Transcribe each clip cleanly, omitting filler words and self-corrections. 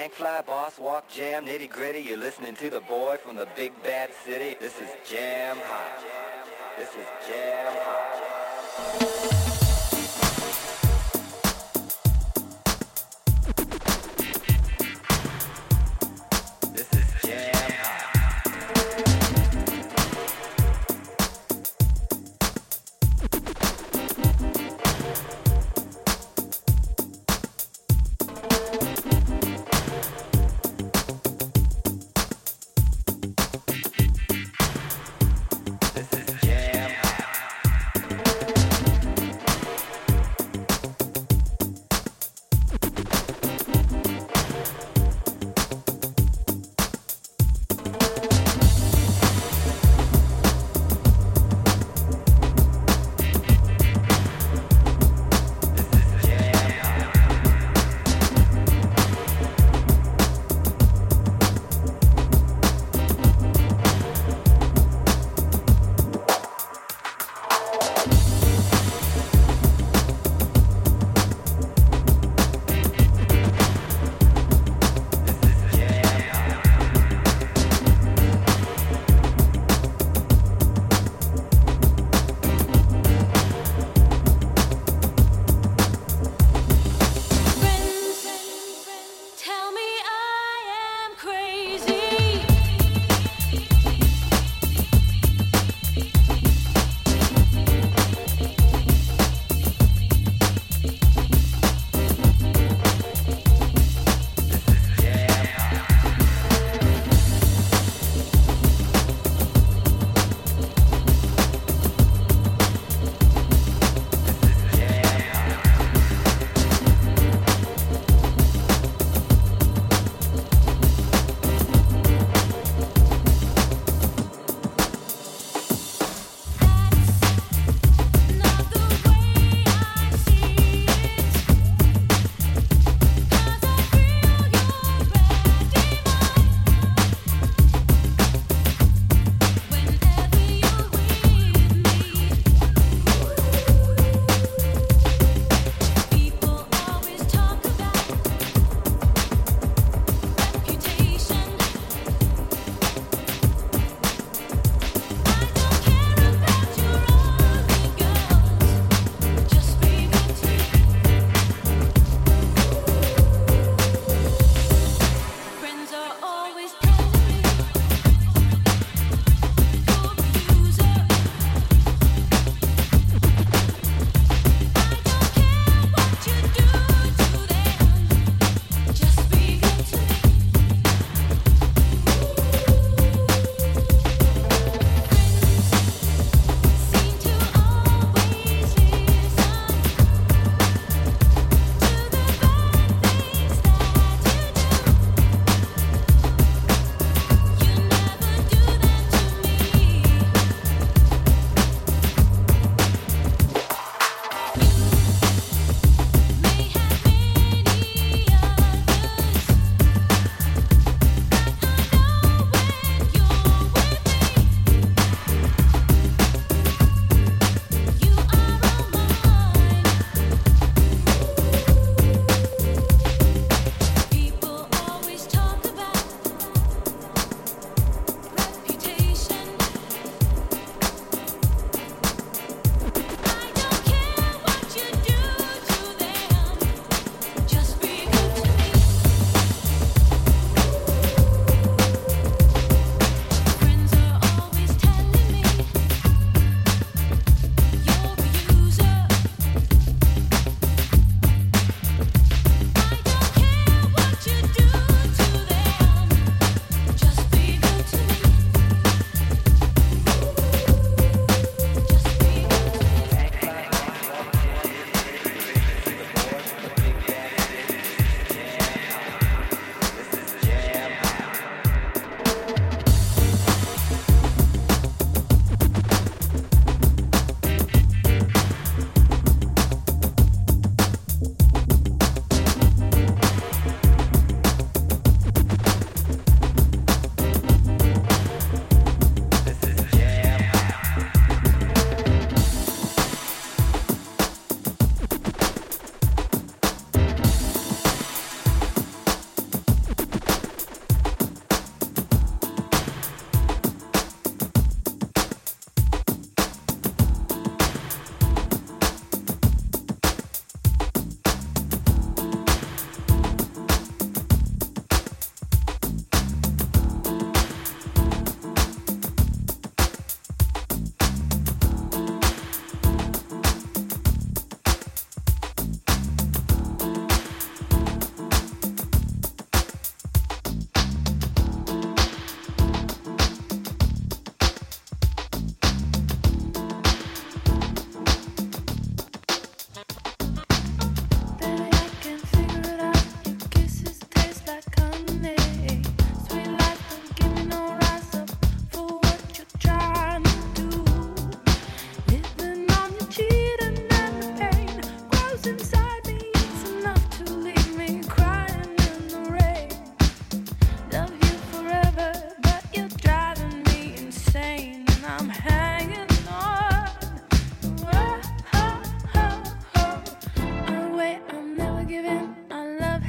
slang, fly, boss, walk, jam, nitty gritty. You're listening to the boy from the big bad city. This is Jam Hot. This is Jam Hot.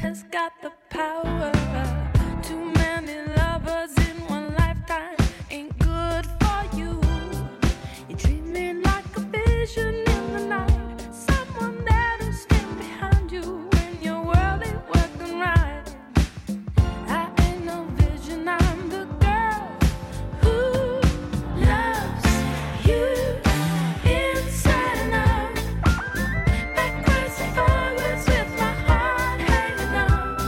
has got the power. Too many lovers in one lifetime ain't good for you. You treat me like a vision in the night, someone there to stand behind you when your world ain't working right. I ain't no vision, I'm the girl who loves you inside and out. Backwards and forwards with my heart hanging out.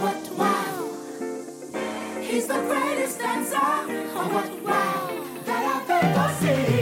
oh what wow, he's the greatest dancer, oh what wow, that I've ever seen.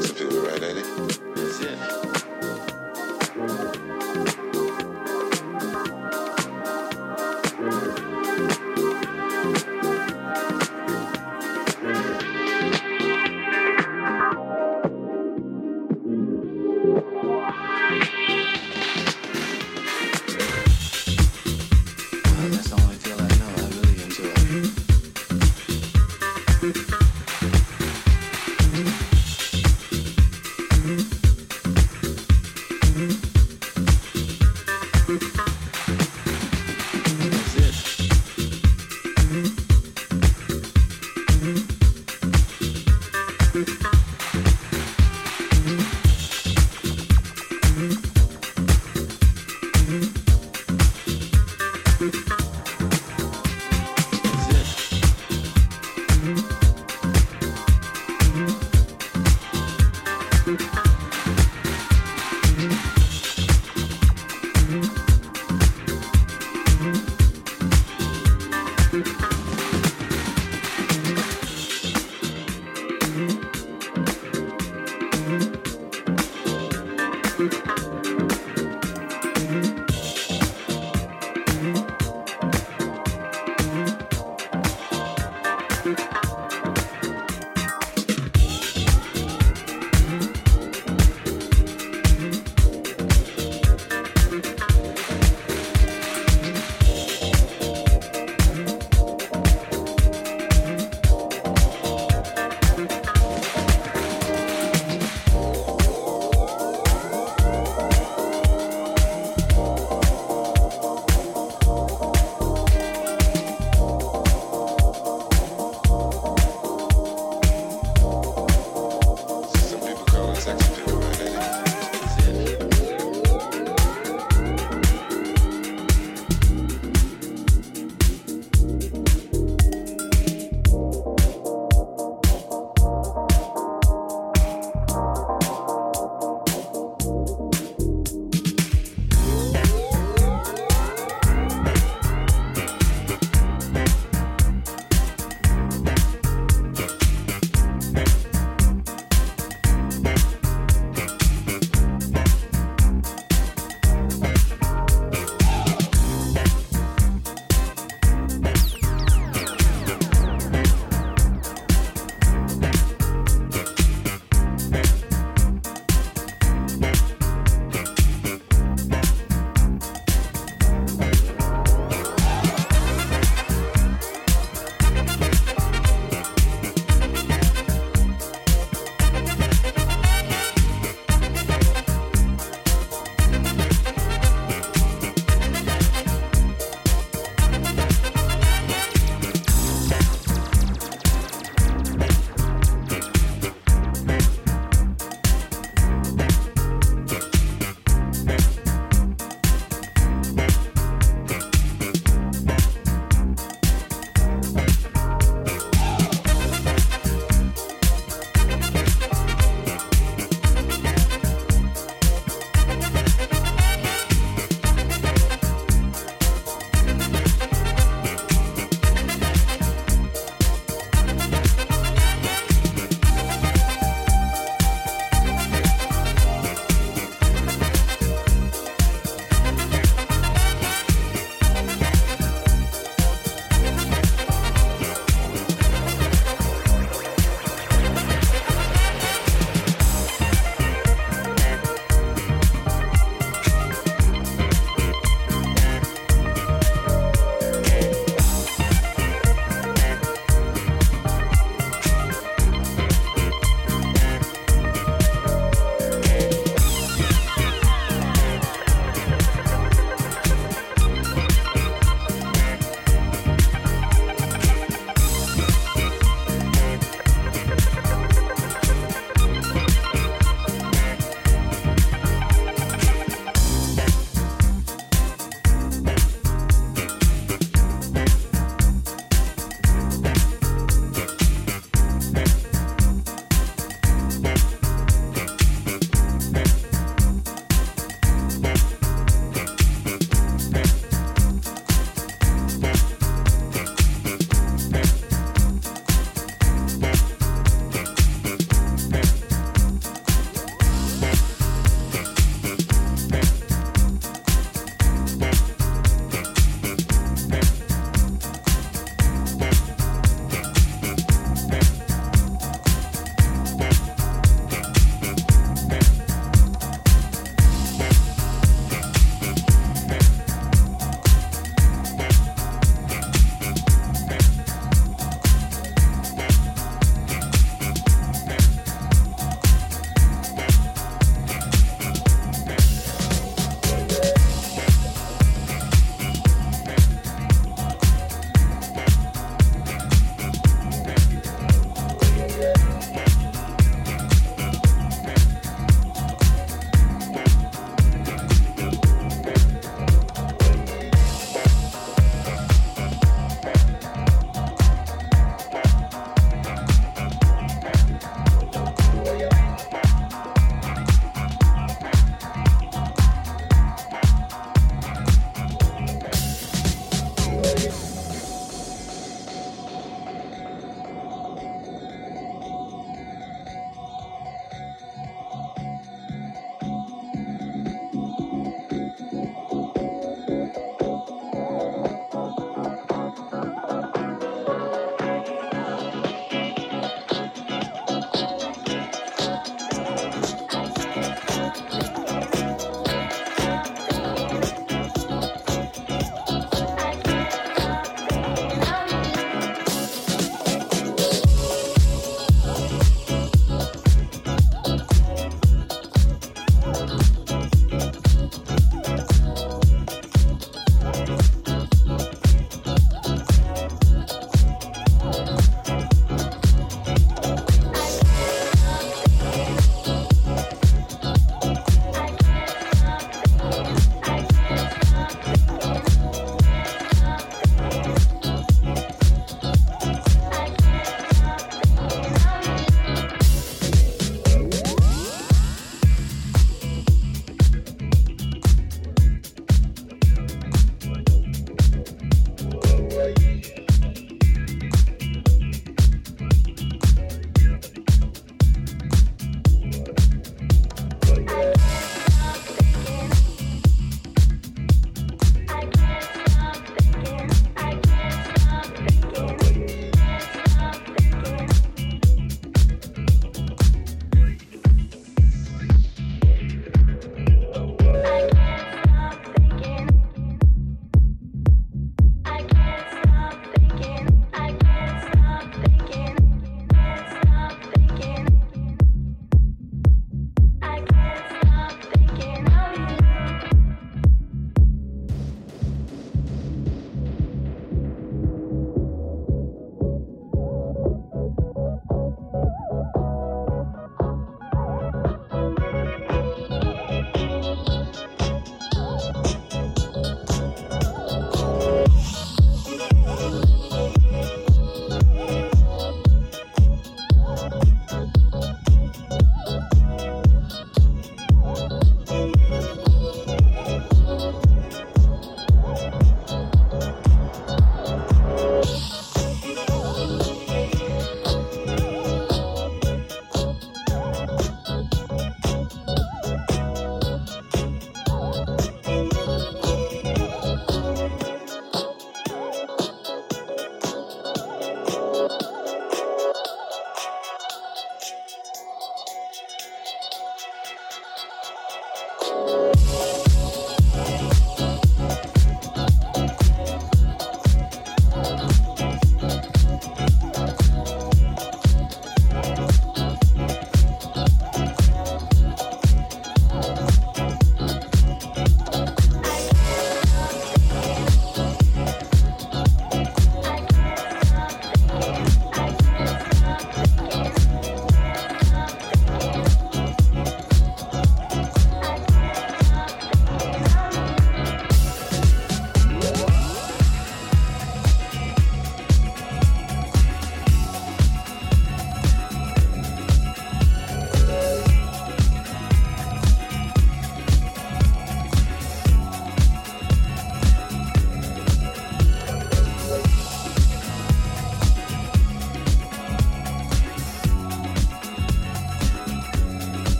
sex appeal, right, ain't it? That's it.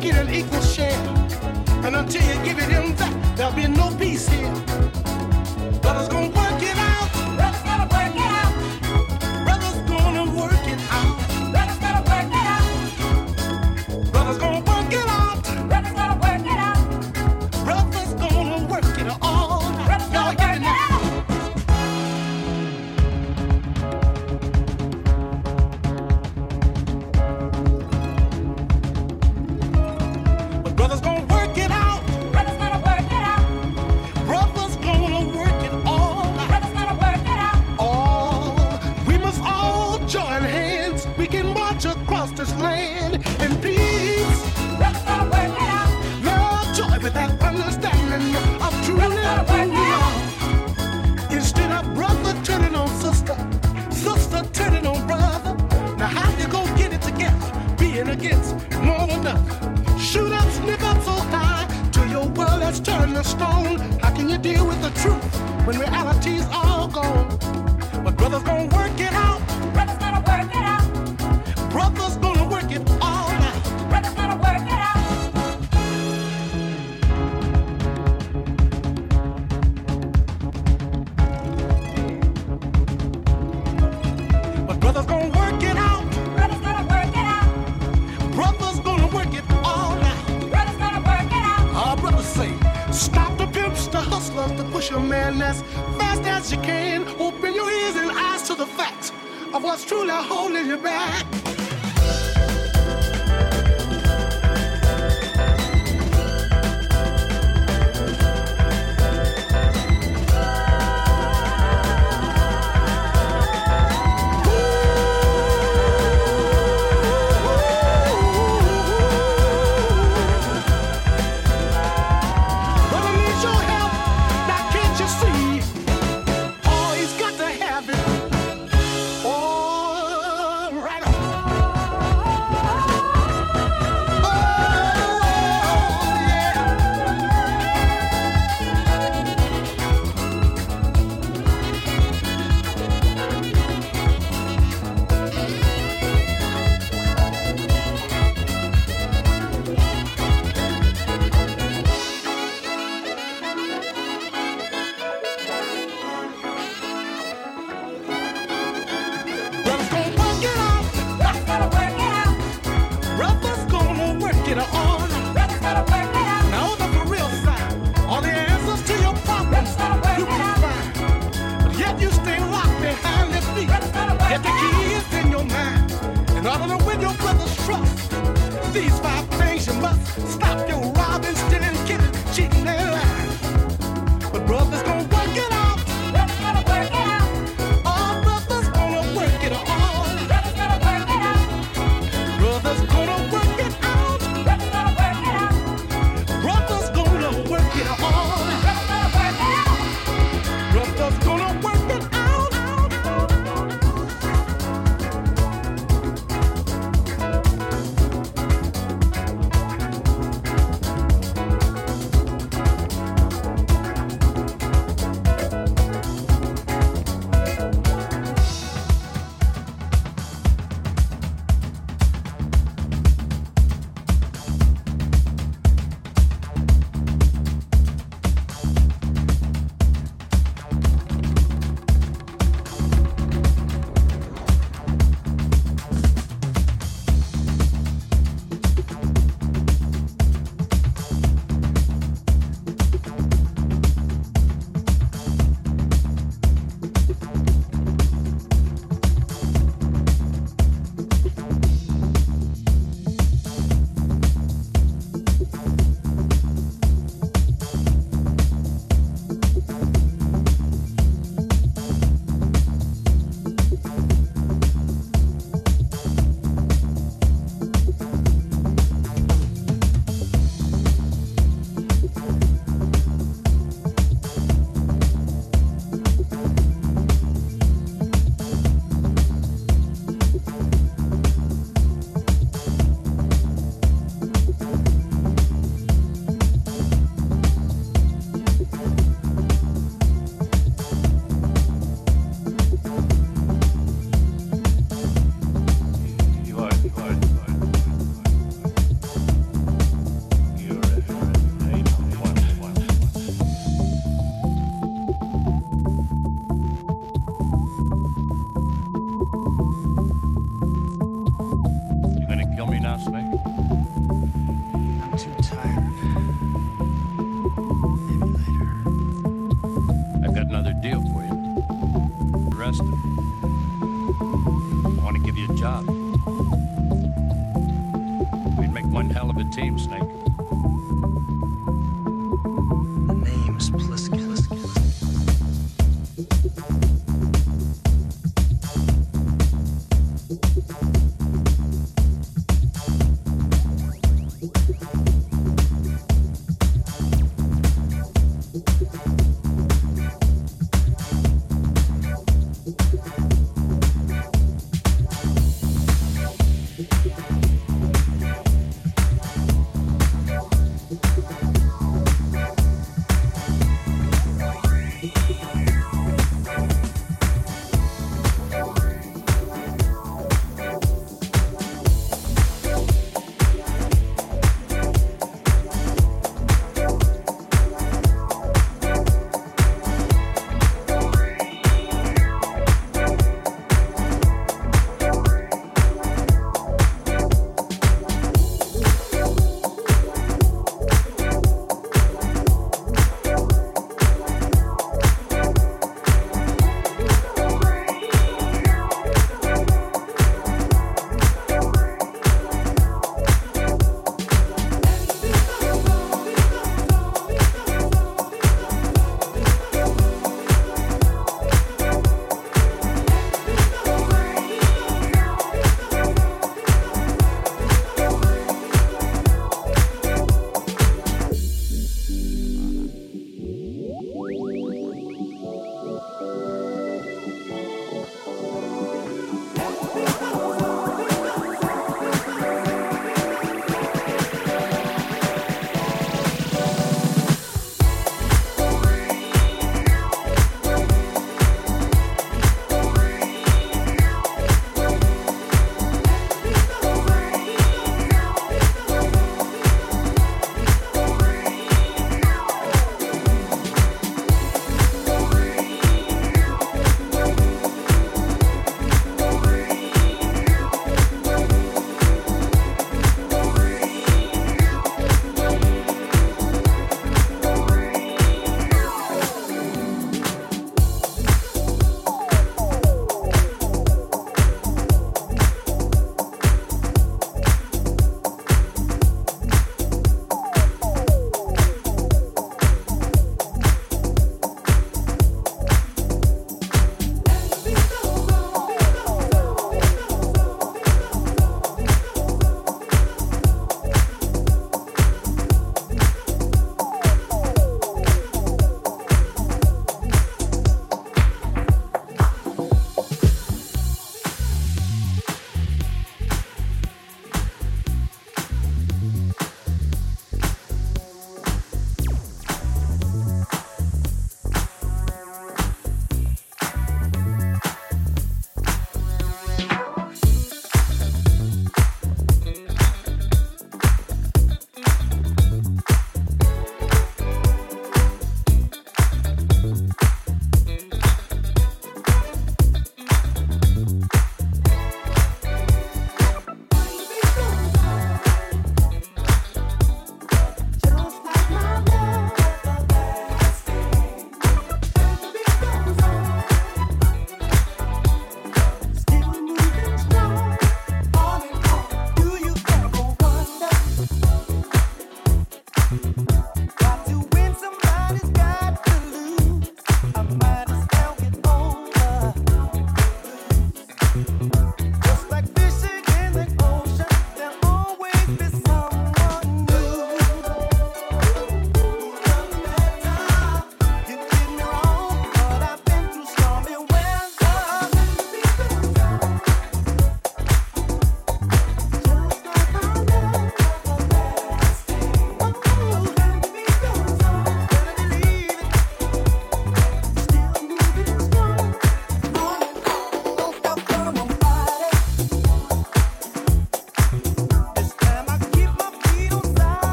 get an equal share. And until you give it him back, there'll be no peace here. Brothers gonna work it out. Brothers gonna work it out. Brothers gonna work it out. Brothers gonna work it out. Brothers gonna work it out. Brothers gonna work it out. Brothers gonna work it all. Brothers gonna work it out. Against one another, shoot up, snick up so high till your world has turned to stone. How can you deal with the truth when reality's all gone? But brothers gonna work it out. Brothers gonna work it out. Brothers gonna work it all out. Brothers gonna work it out. But brothers gonna work it out. Stop the pimps, the hustlers, the pusher man as fast as you can. Open your ears and eyes to the facts of what's truly holding you back. Right on. honest. I want to give you a job. We'd make one hell of a team, Snake. The name's Plisky.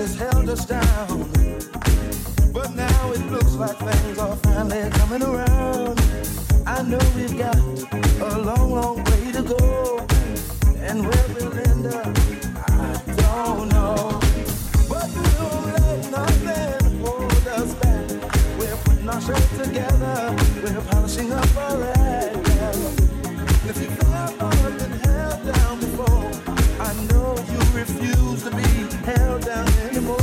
has held us down. But now it looks like things are finally coming around. I know we've got a long, long way to go. And where we'll end up, I don't know. But we won't let nothing hold us back. We're putting our shirts together. We're polishing up our act. If you've ever been held down before, I know you refuse to be held down anymore.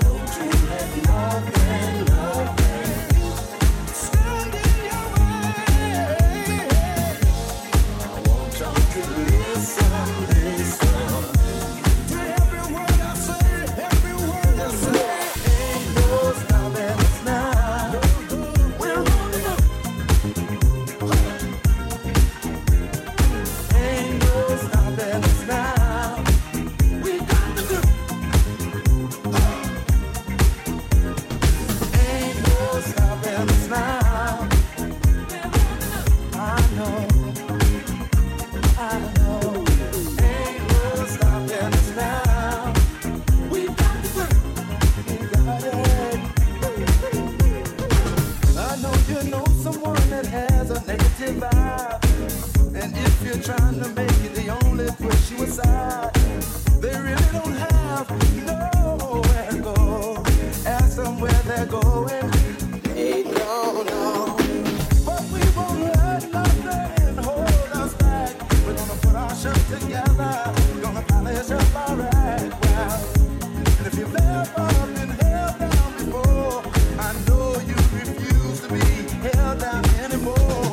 Don't you let nothing, nothing stand in your way. I want y'all to listen, listen to every word I say, every word I say. Ain't no stopping us now. We're rolling up. Trying to make it, they only push you aside. They really don't have nowhere to go. Ask them where they're going, they don't know. But we won't let nothing hold us back. We're gonna put our shirts together. We're gonna polish up our act. Wow. And if you've ever been held down before, I know you refuse to be held down anymore.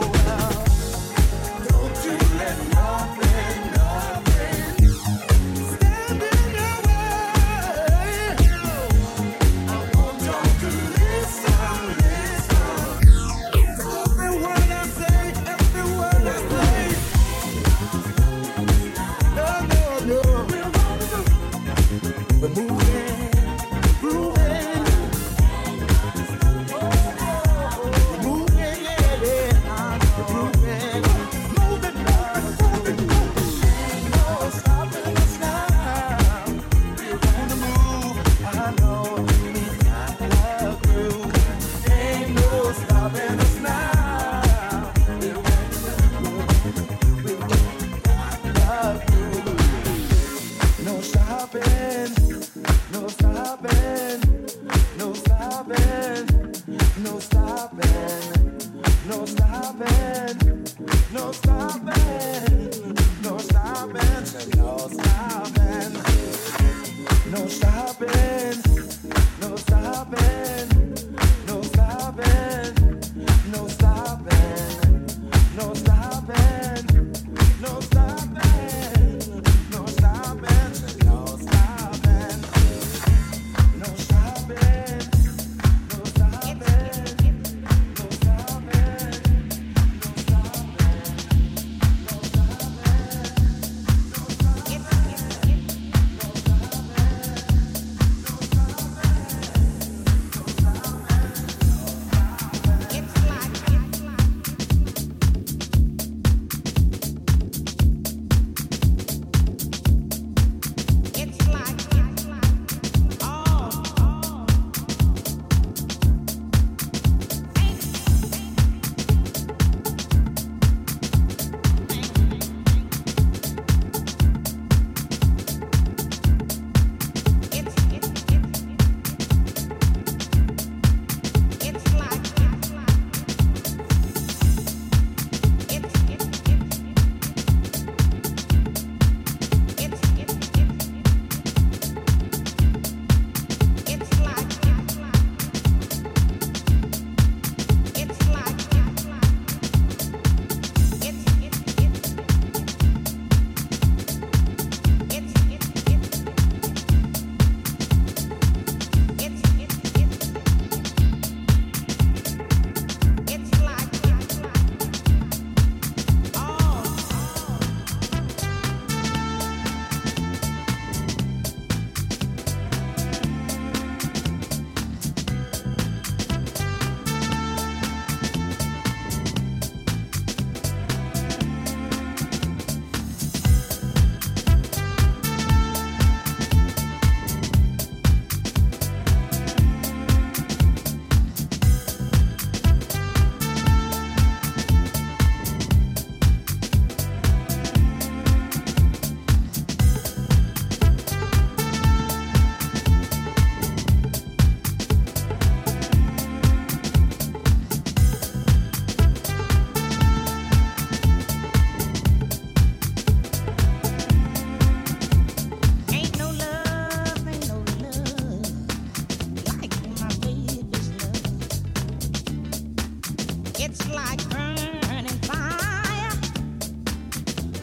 It's like burning fire,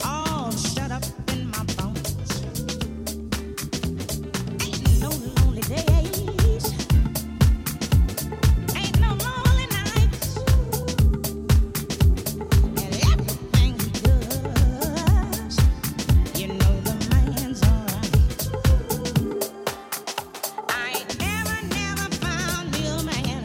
all shut up in my bones. Ain't no lonely days, ain't no lonely nights, and everything he does, you know the man's alright. I ain't never found me a man.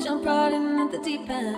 Jump right in at the deep end.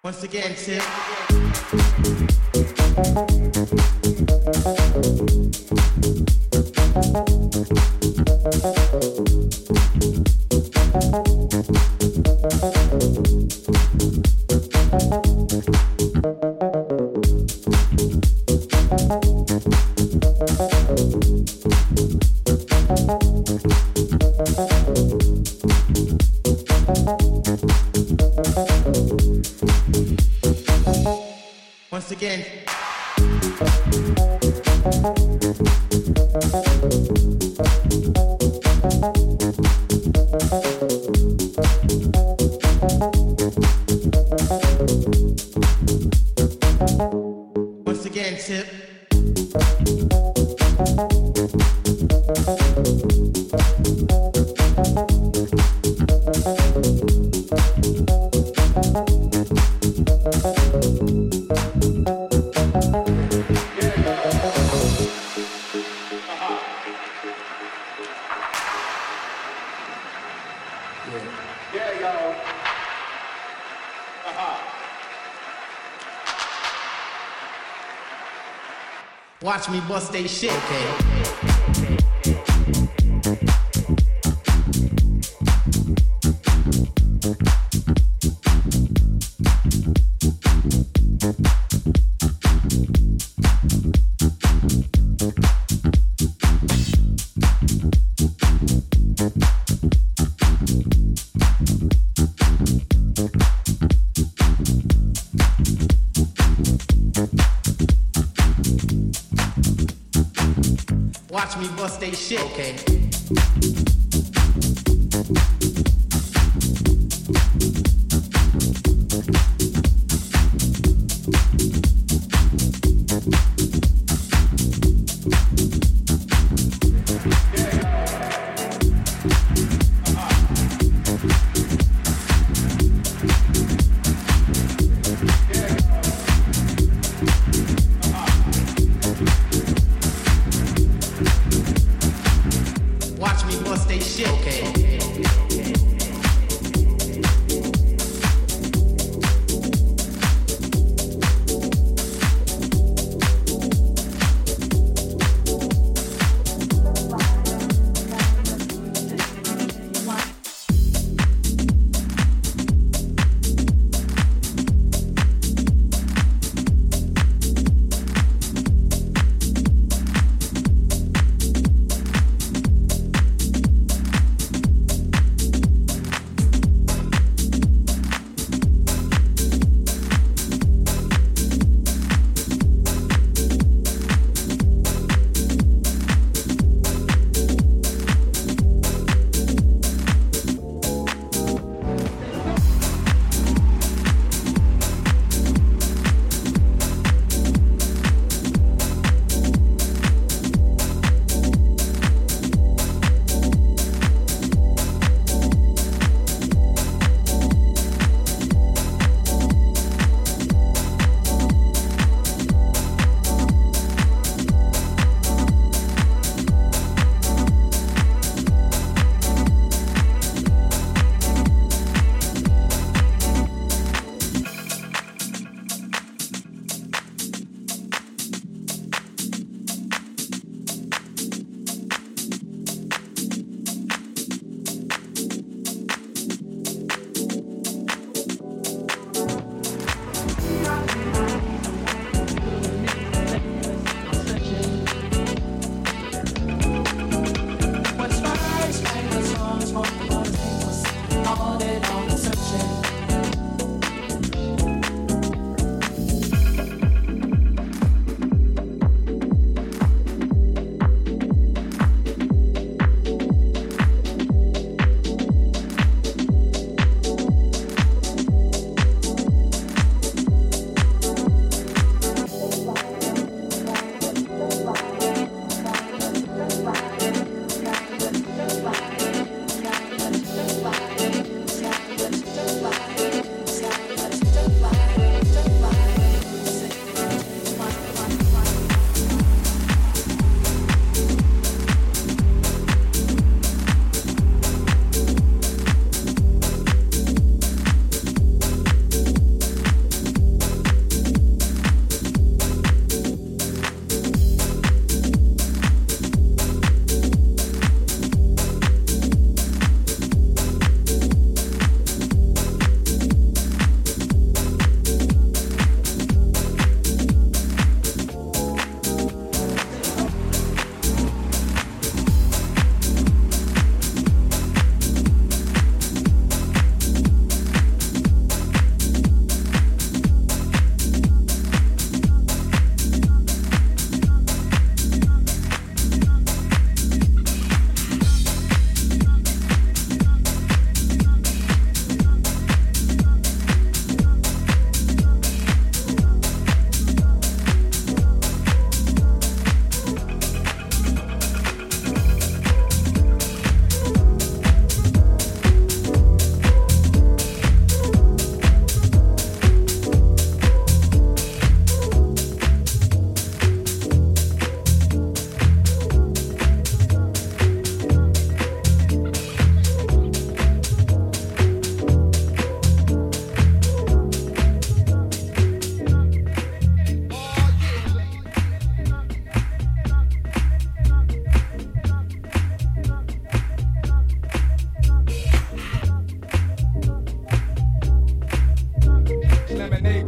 Once again, Chip. Watch me bust they shit, okay. Stay shit, okay. Watch me bust they shit, okay.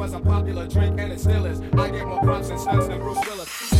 was a popular drink and it still is. I gave more props and stunts than Bruce Willis.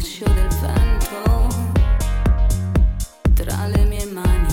soffio del vento tra le mie mani.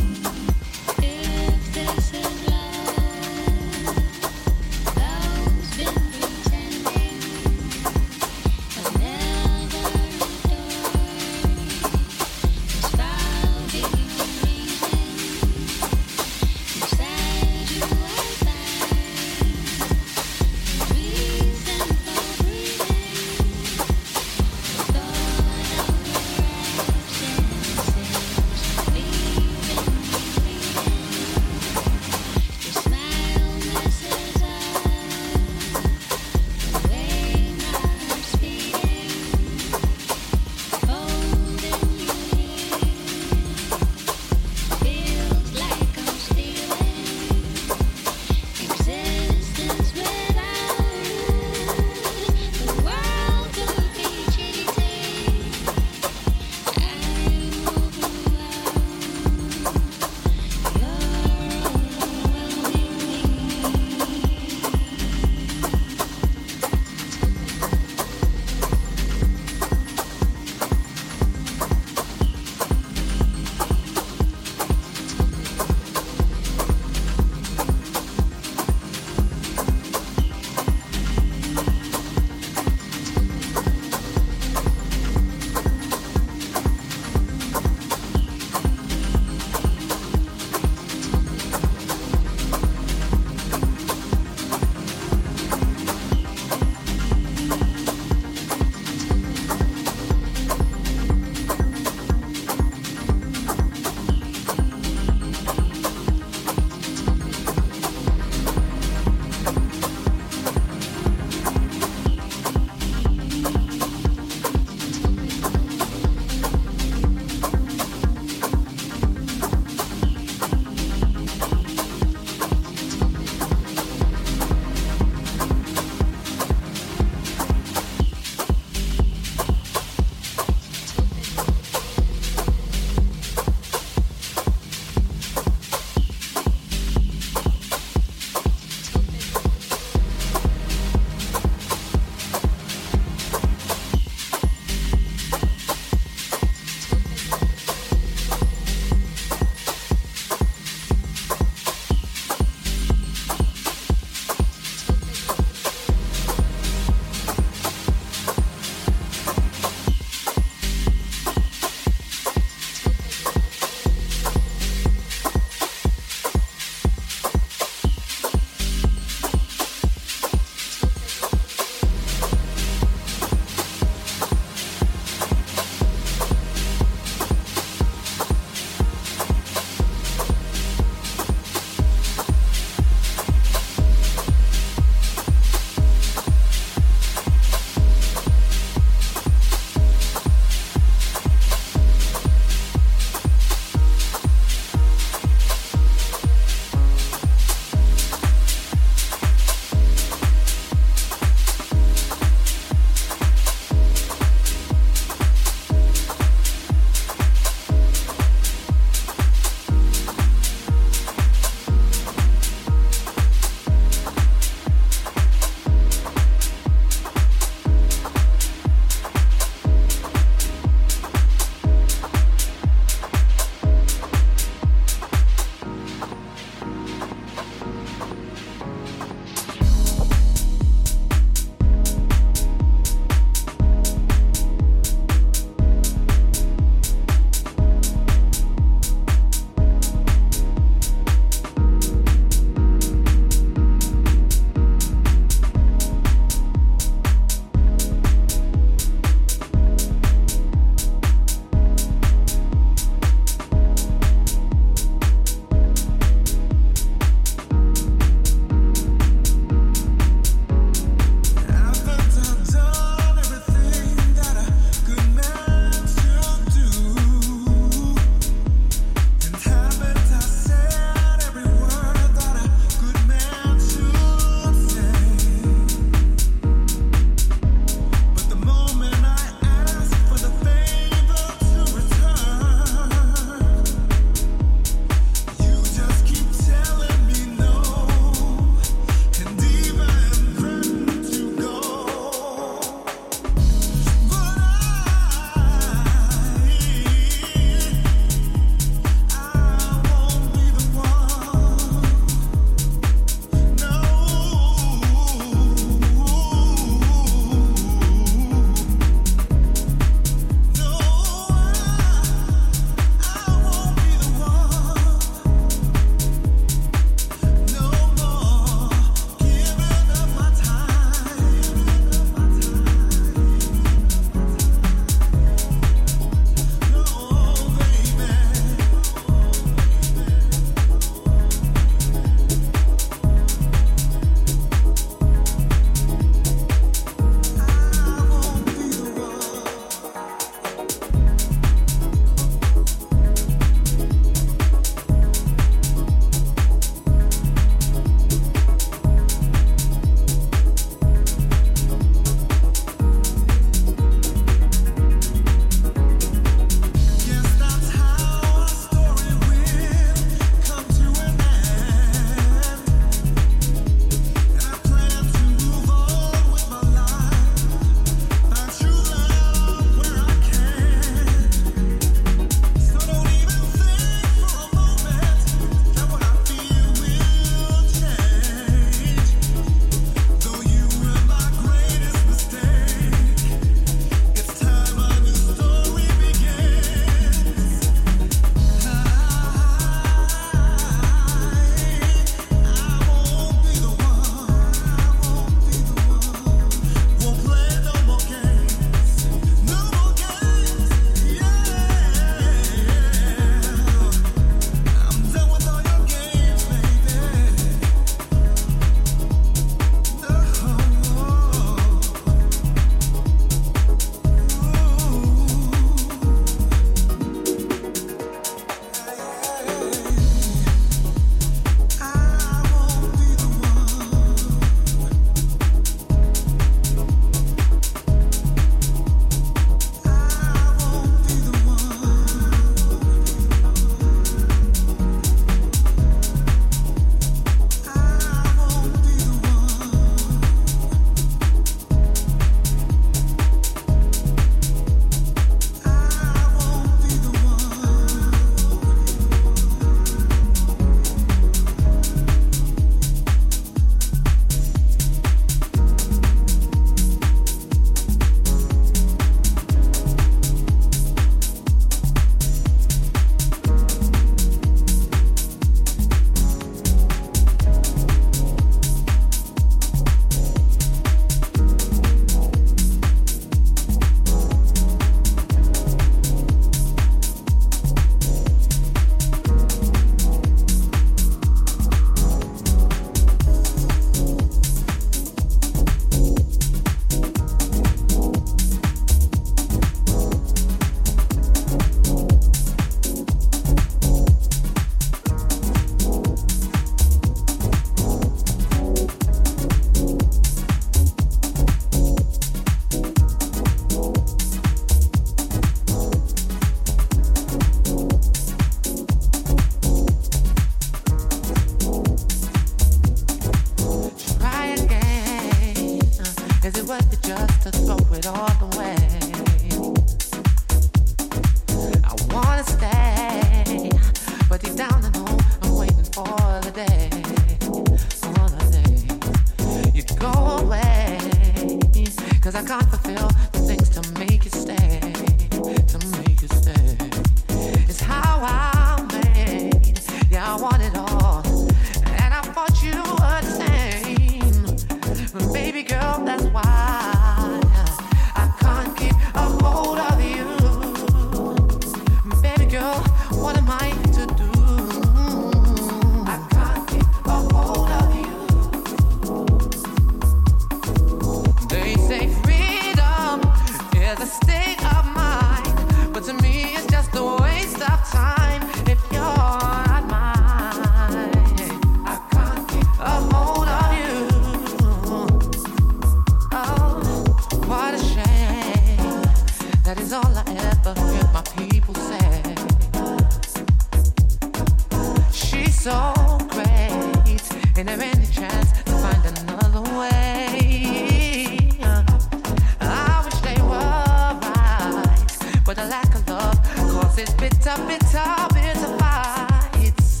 second love, cause it's bitter, bitter, bitter fights.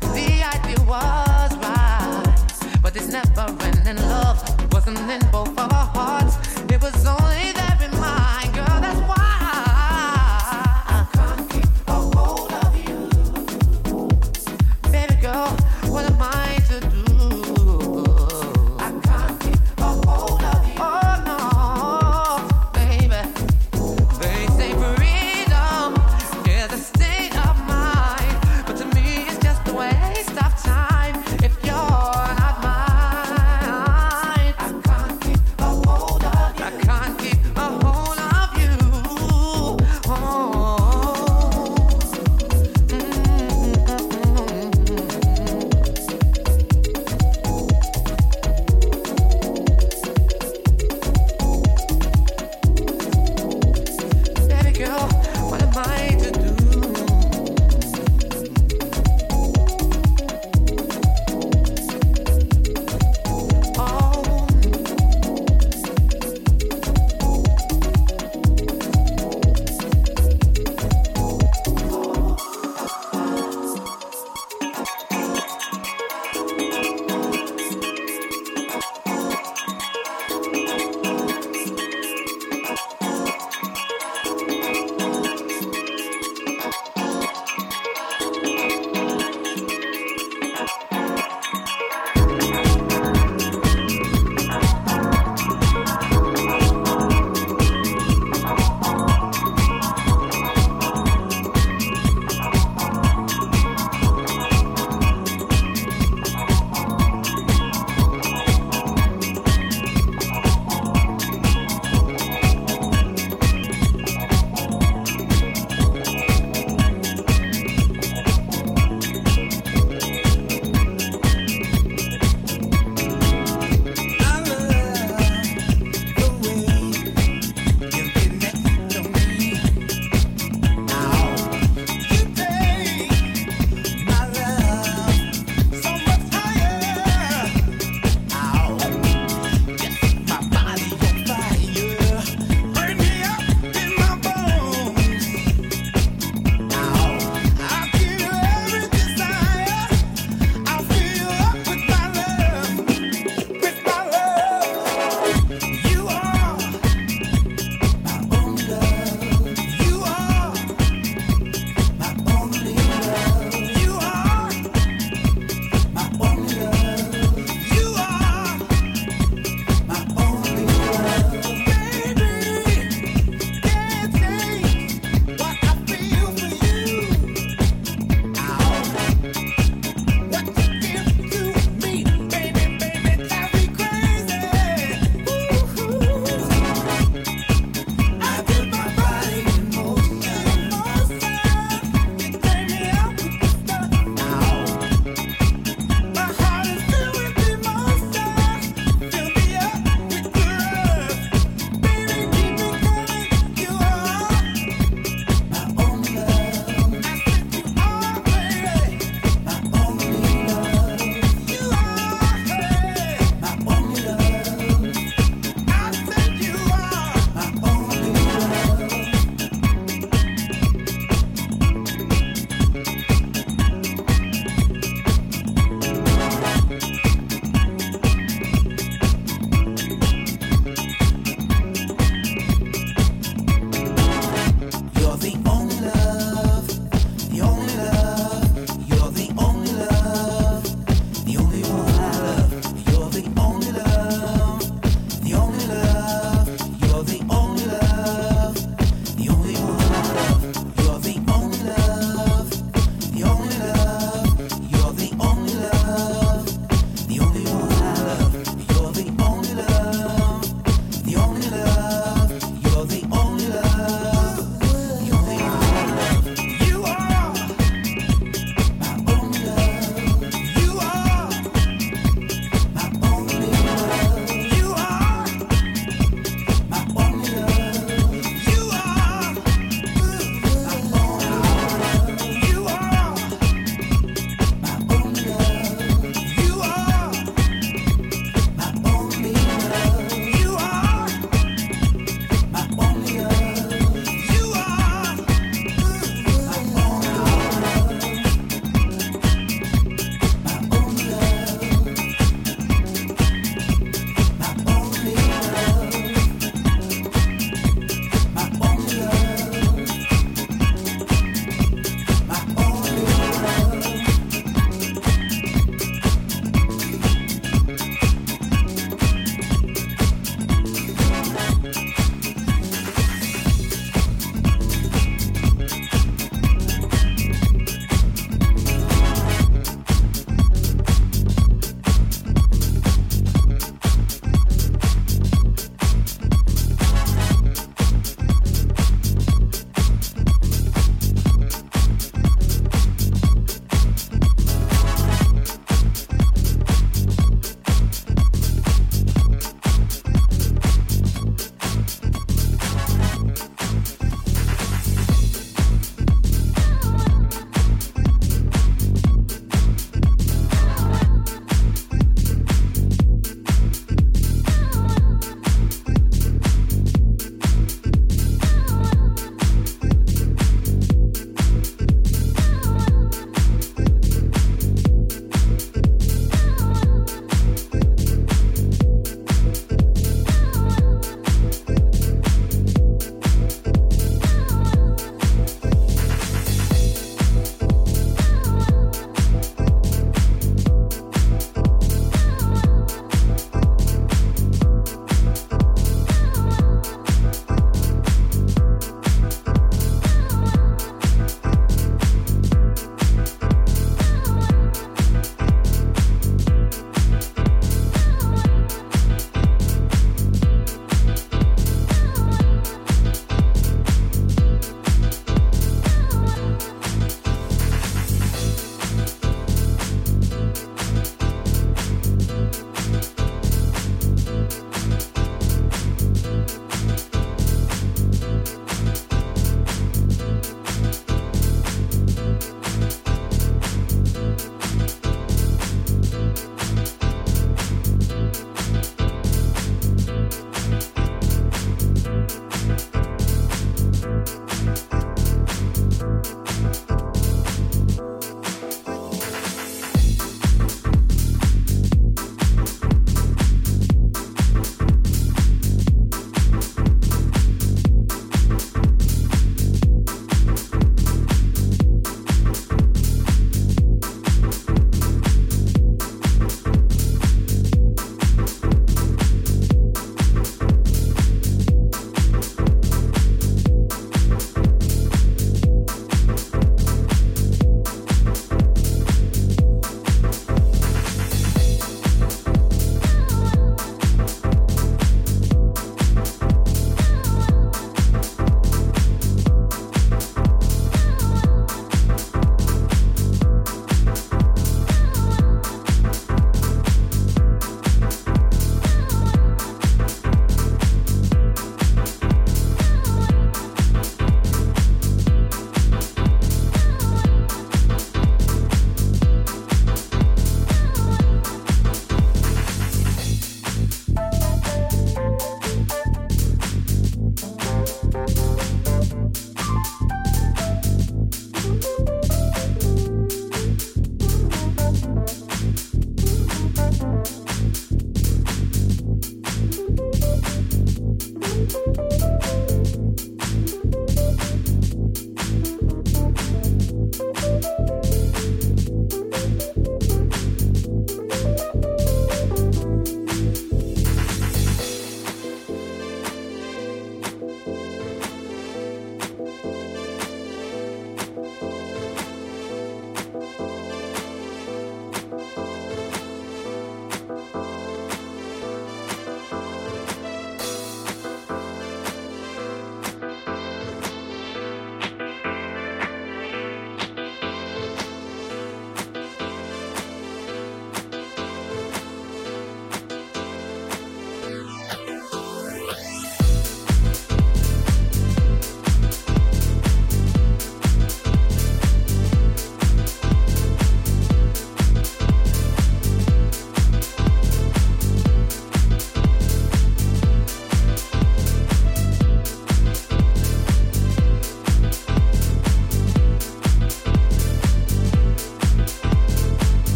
The idea was right, but it's never in love, it wasn't in both of our hearts. It was only there in mine, girl, that's why I can't keep a hold of you. Baby girl, what am I to do? I can't keep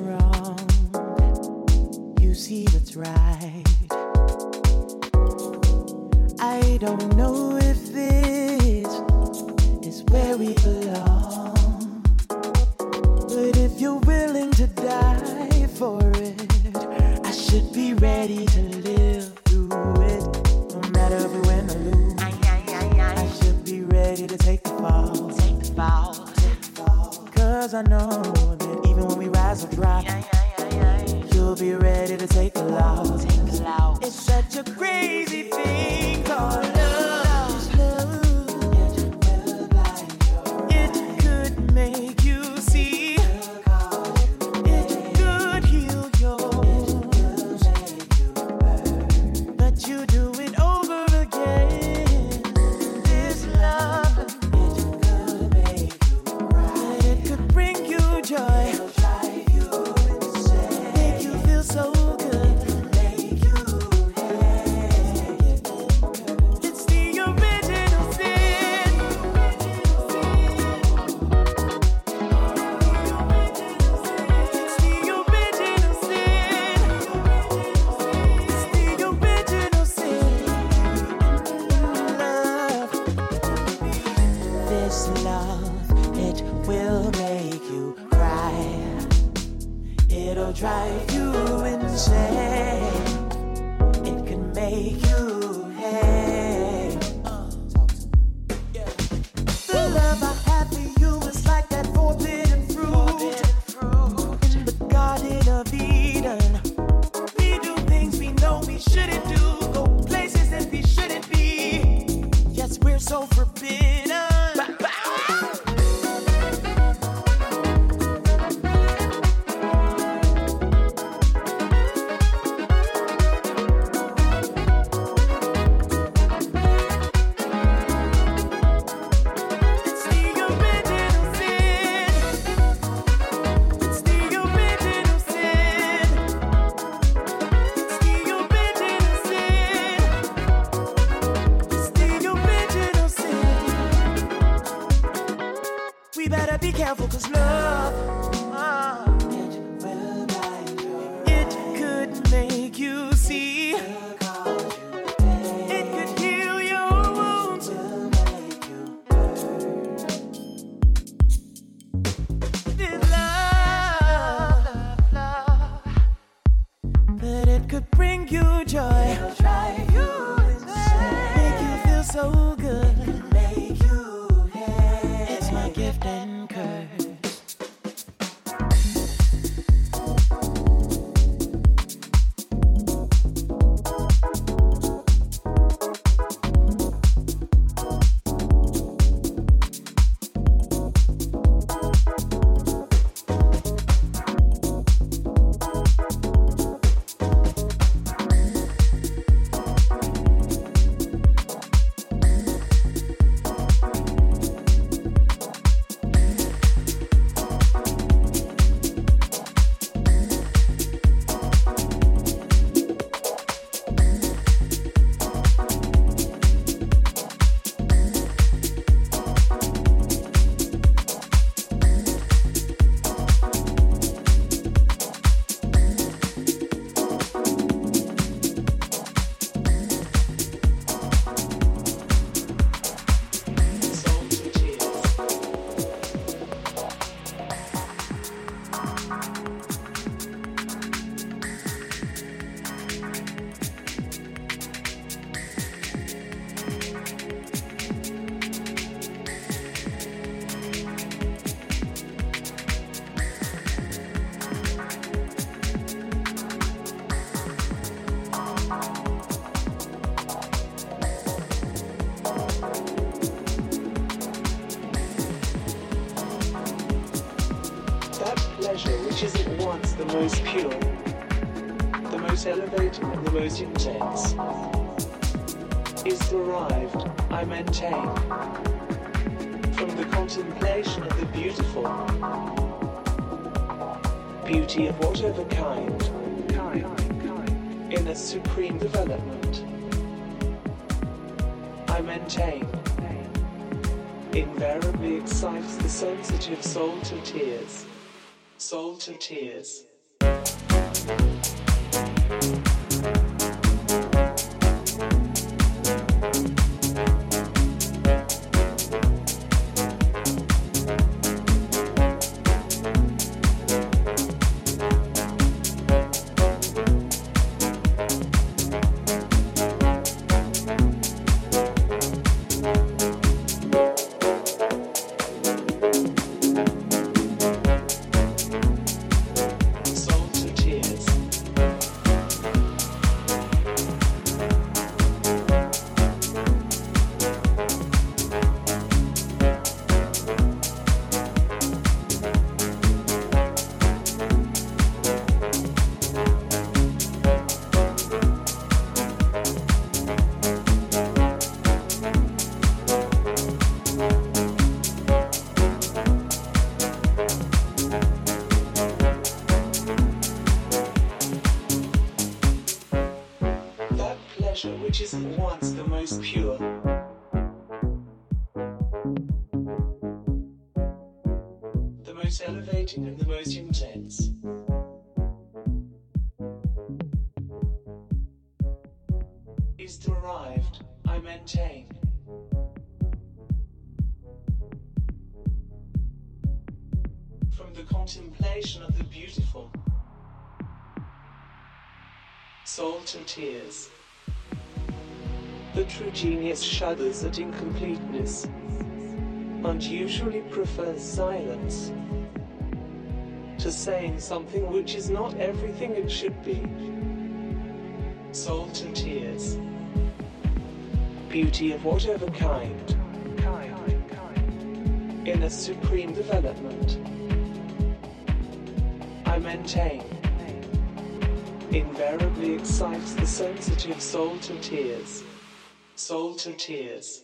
what's wrong, you see what's right. I don't know if this is where we belong, but if you're willing to die for it, I should be ready to live through it. No matter if we win or lose, I should be ready to take the fall. Take the fall. Cause I know that even when we rise or drop, you'll be ready to take a loss. It's such a crazy thing called love. It could make you see. It could heal yours. But you do it over again. This love, it could make you cry. It could bring you joy. Beauty of whatever kind, in a supreme development, I maintain, invariably excites the sensitive soul to tears. soul to tears. Which is at once the most pure, the most elevating and the most intense, is derived, I maintain, from the contemplation of the beautiful, soul to tears. The true genius shudders at incompleteness, and usually prefers silence to saying something which is not everything it should be. Soul to tears. Beauty of whatever kind, in a supreme development, I maintain, invariably excites the sensitive soul to tears. Soul to tears. Soul to tears.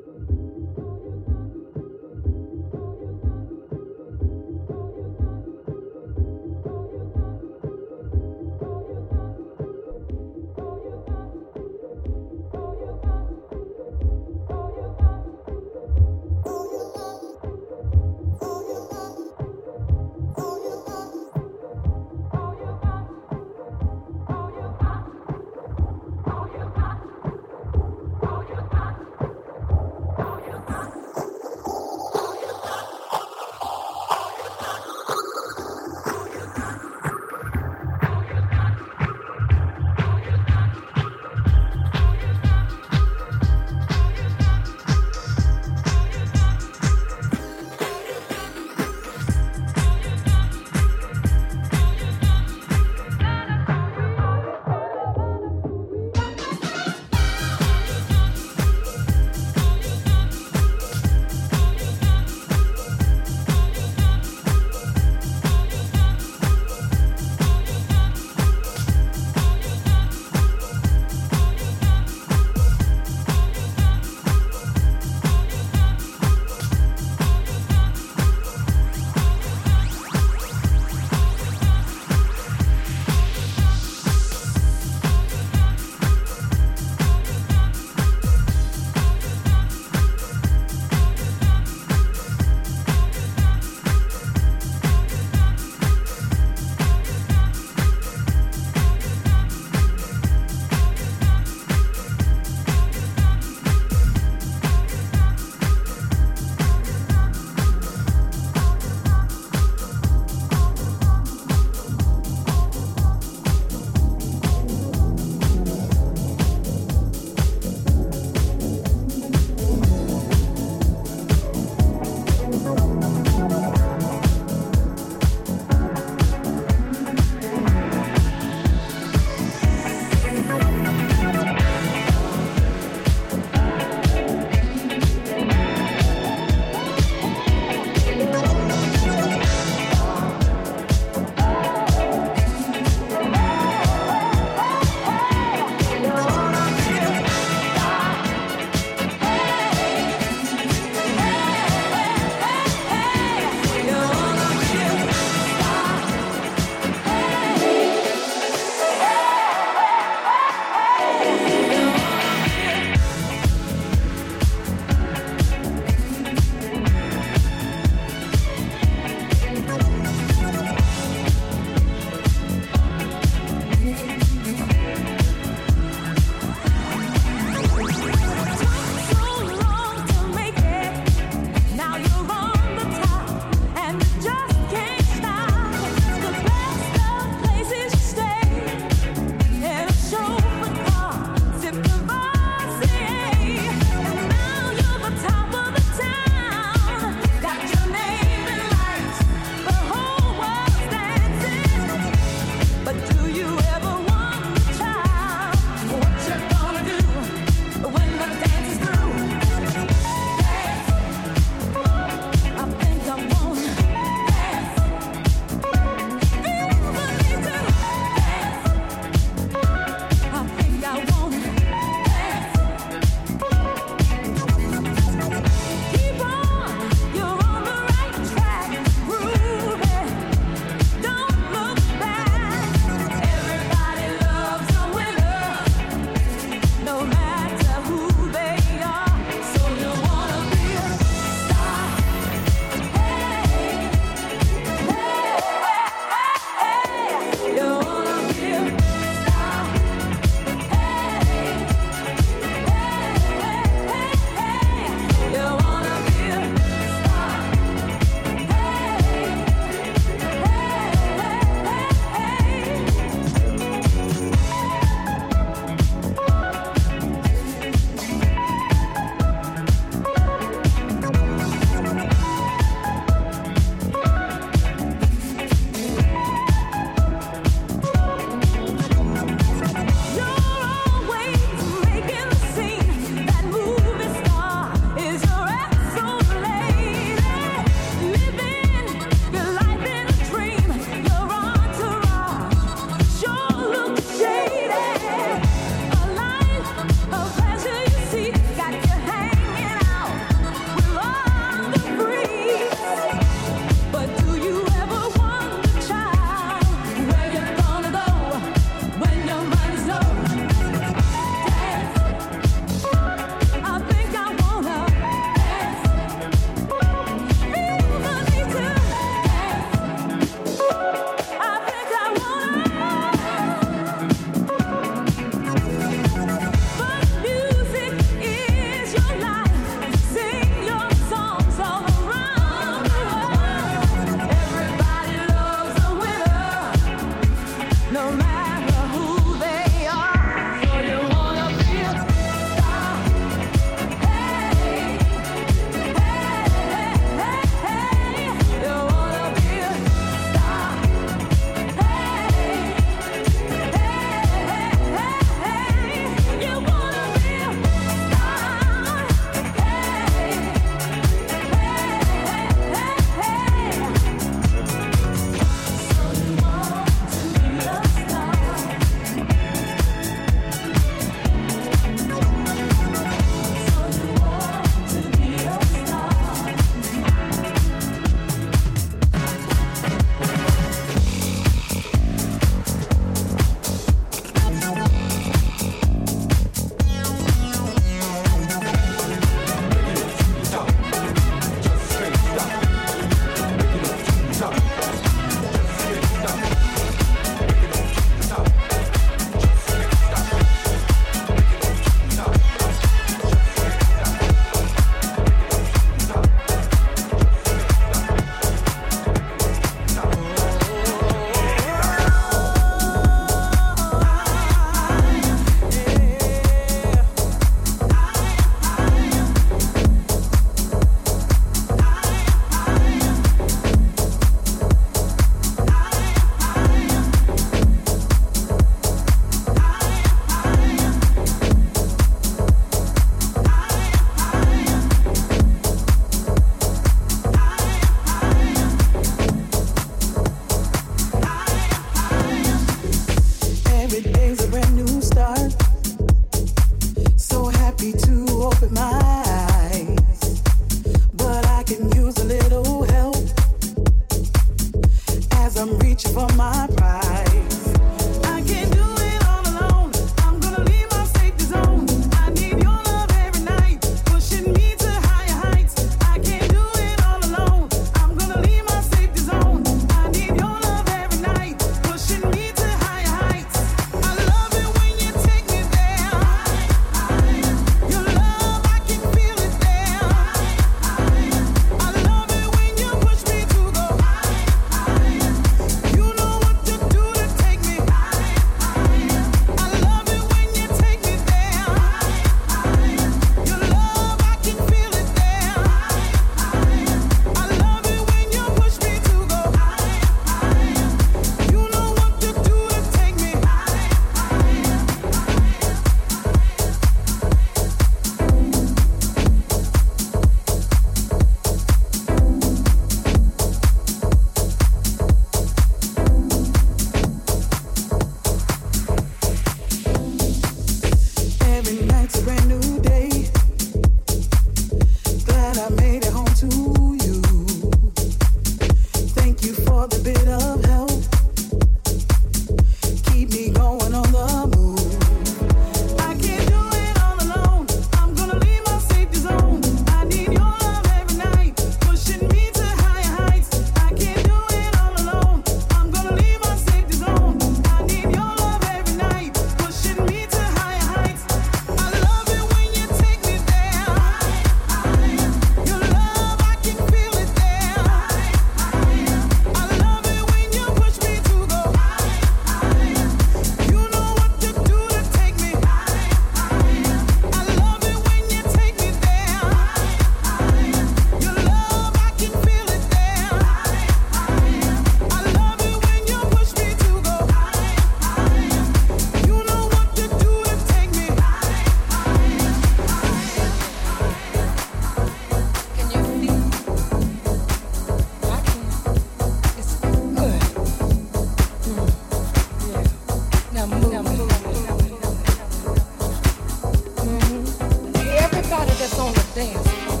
dance floor.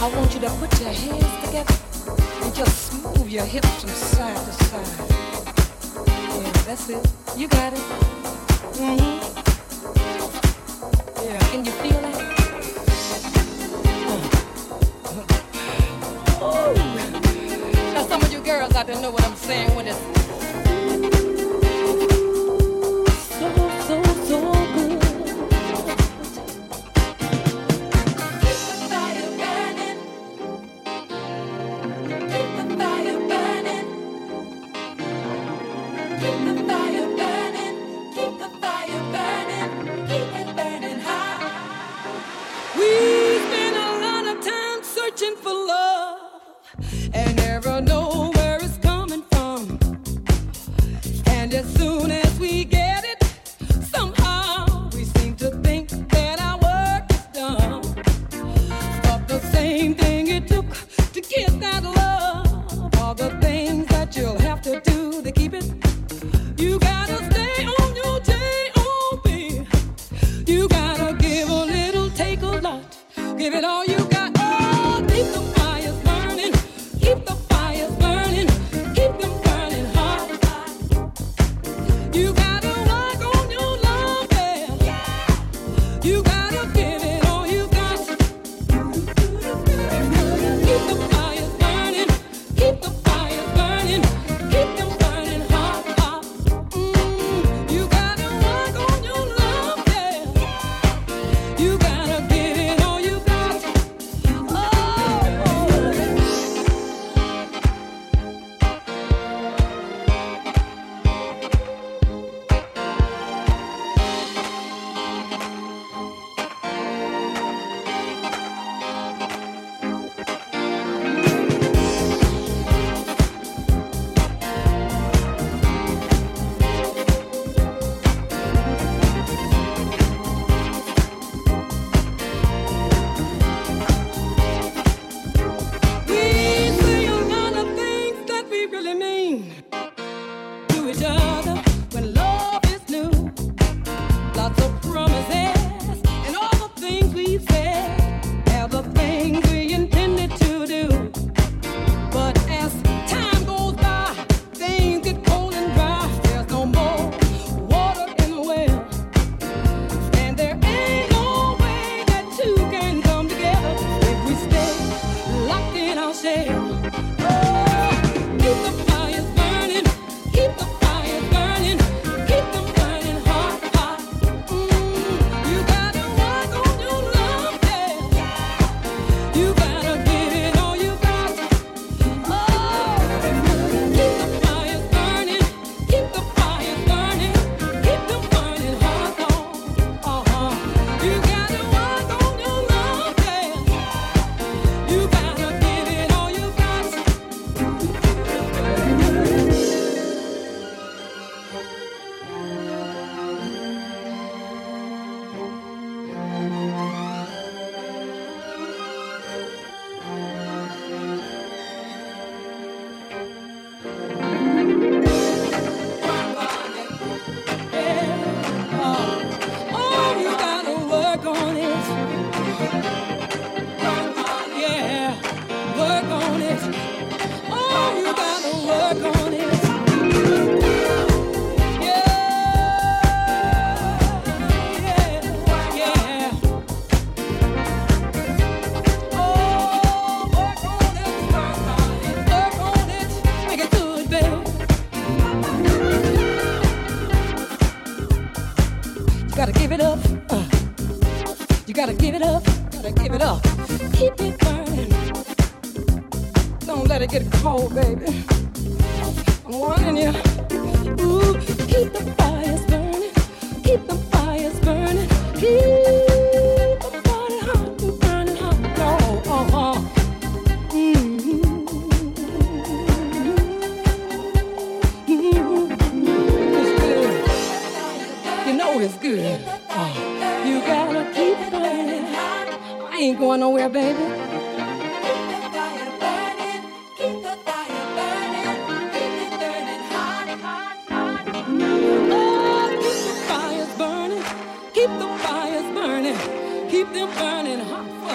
I want you to put your hands together and just move your hips from side to side. Yeah, that's it. You got it. Mm-hmm. Yeah, can you feel that? Oh. Now some of you girls out there know what I'm saying when it's keep them burning hot.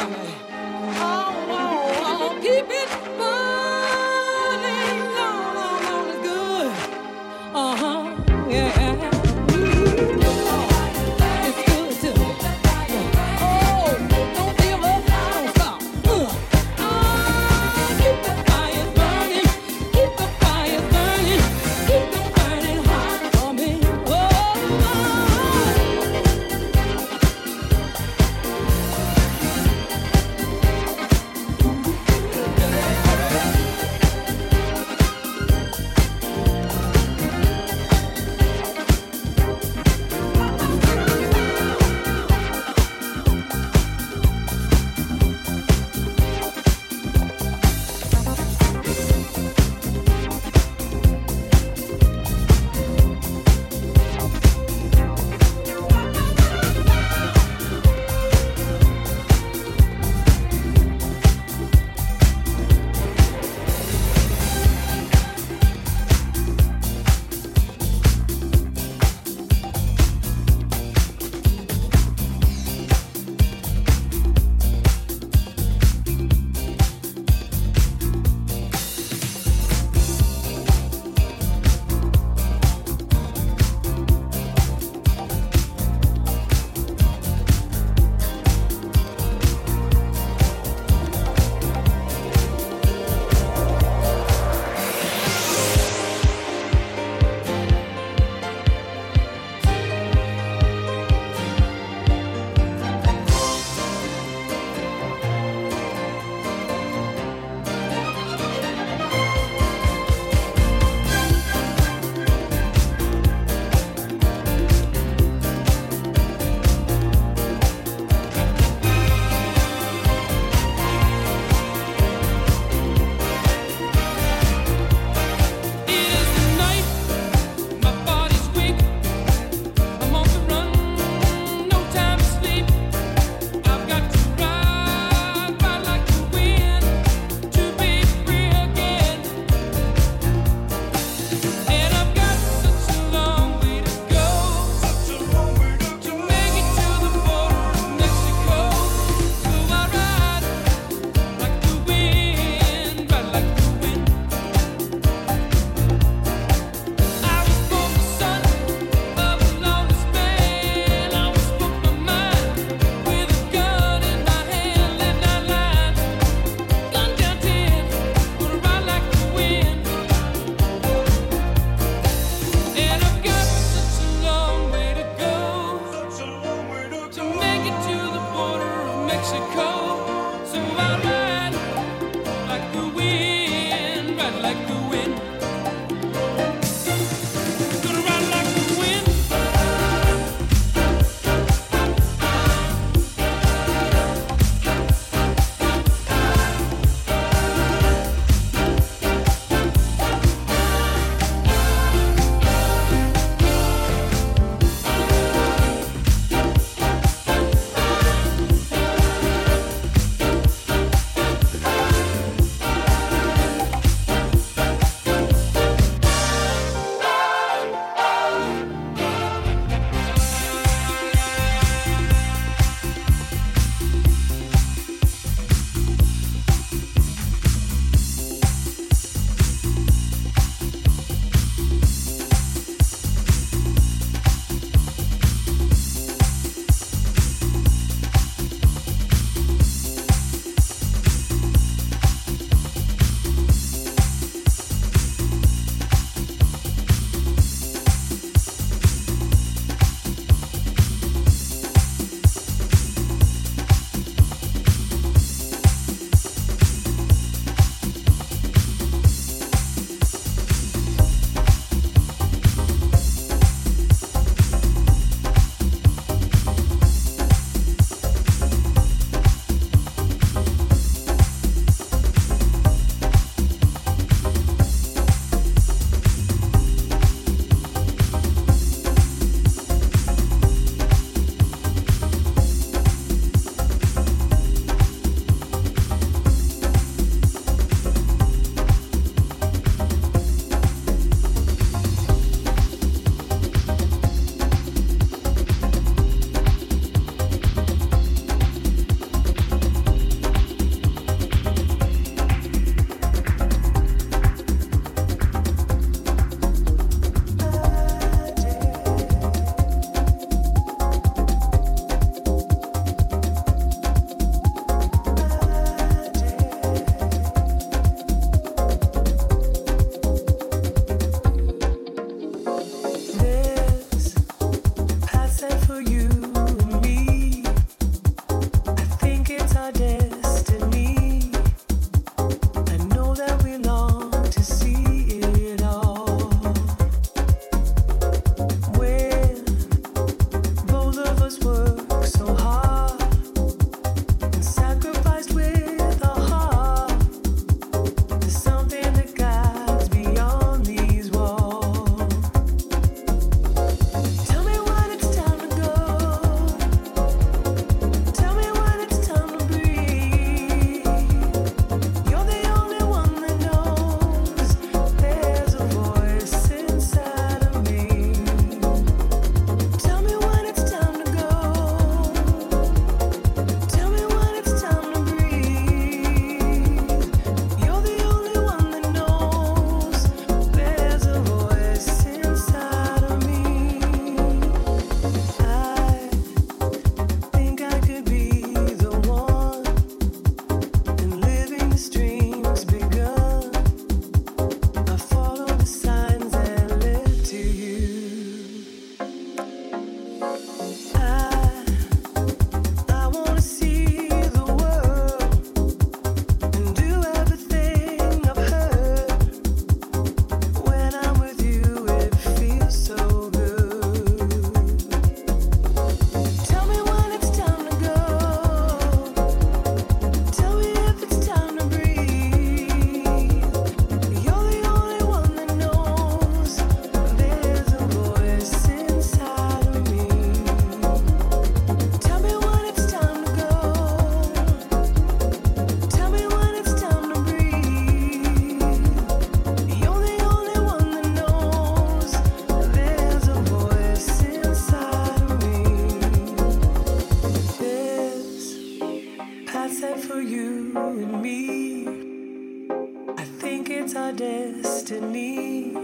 God set for you and me. I think it's our destiny.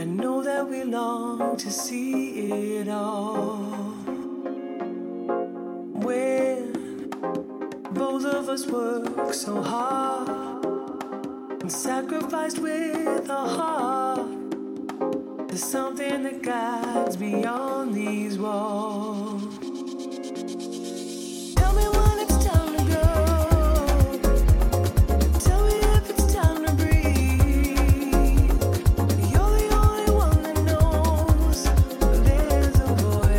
I know that we long to see it all. When both of us work so hard and sacrificed with our heart, there's something that guides beyond these walls. You're the only one that knows there's a voice.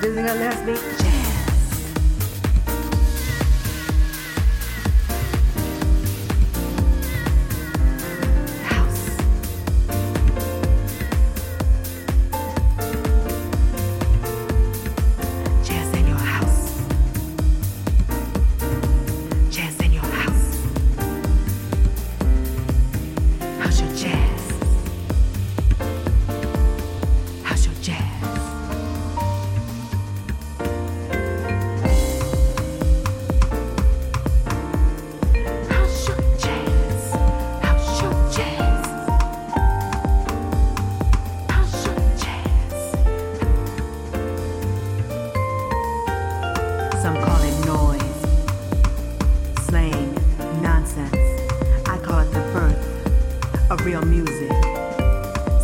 Visiting a lesbian jazz house. Jazz in your house. Jazz in your house. How's your jazz? Some call it noise, slang, nonsense. I call it the birth of real music,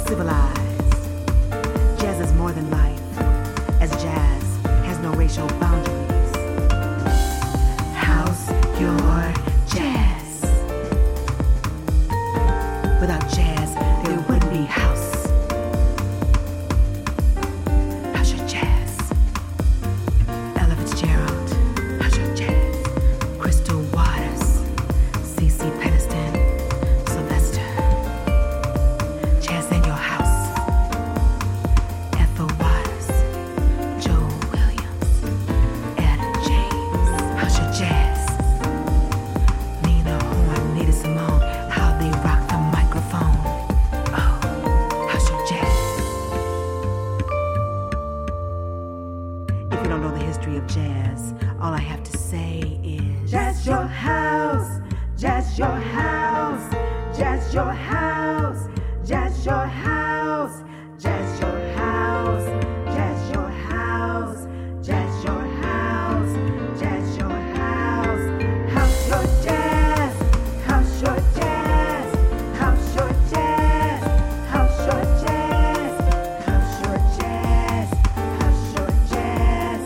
civilized. Jazz is more than life, as jazz has no racial boundaries. House your jazz. Without jazz, there wouldn't be house. Of jazz, all I have to say is jazz your house, jazz your house, jazz your house, jazz your house, jazz your house, jazz your house, jazz your house, jazz your house. House your jazz, house your jazz, house your jazz, house your jazz, house your jazz, house your jazz.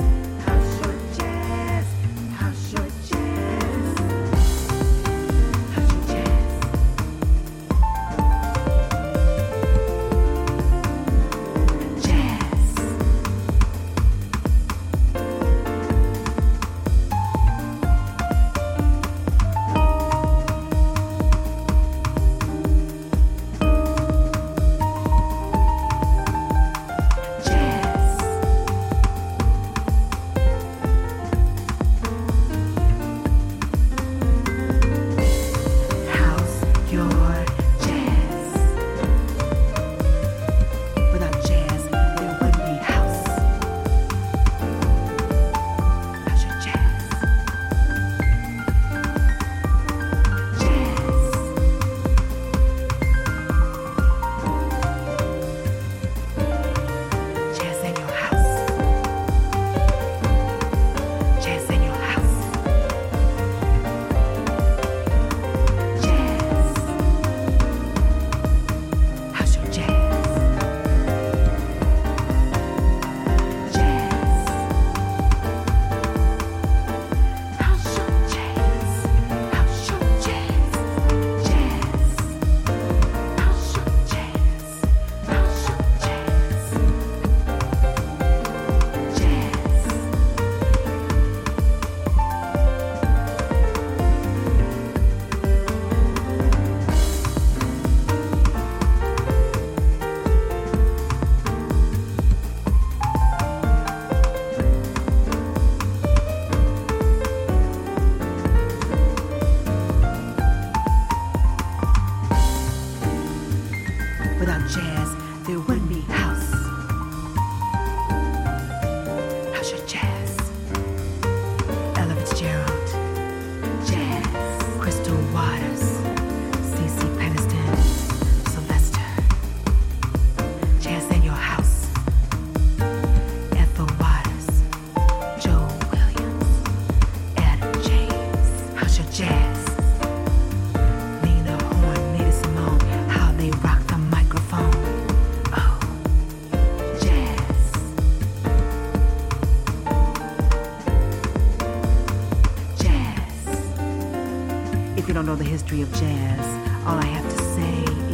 Without jazz, there wouldn't be house. How's your jazz? Ella Fitzgerald, jazz. Crystal Waters, C.C. Peniston, Sylvester. Jazz in your house. Ethel Waters, Joe Williams, Adam James. How's your jazz? If you don't know the history of jazz, all I have to say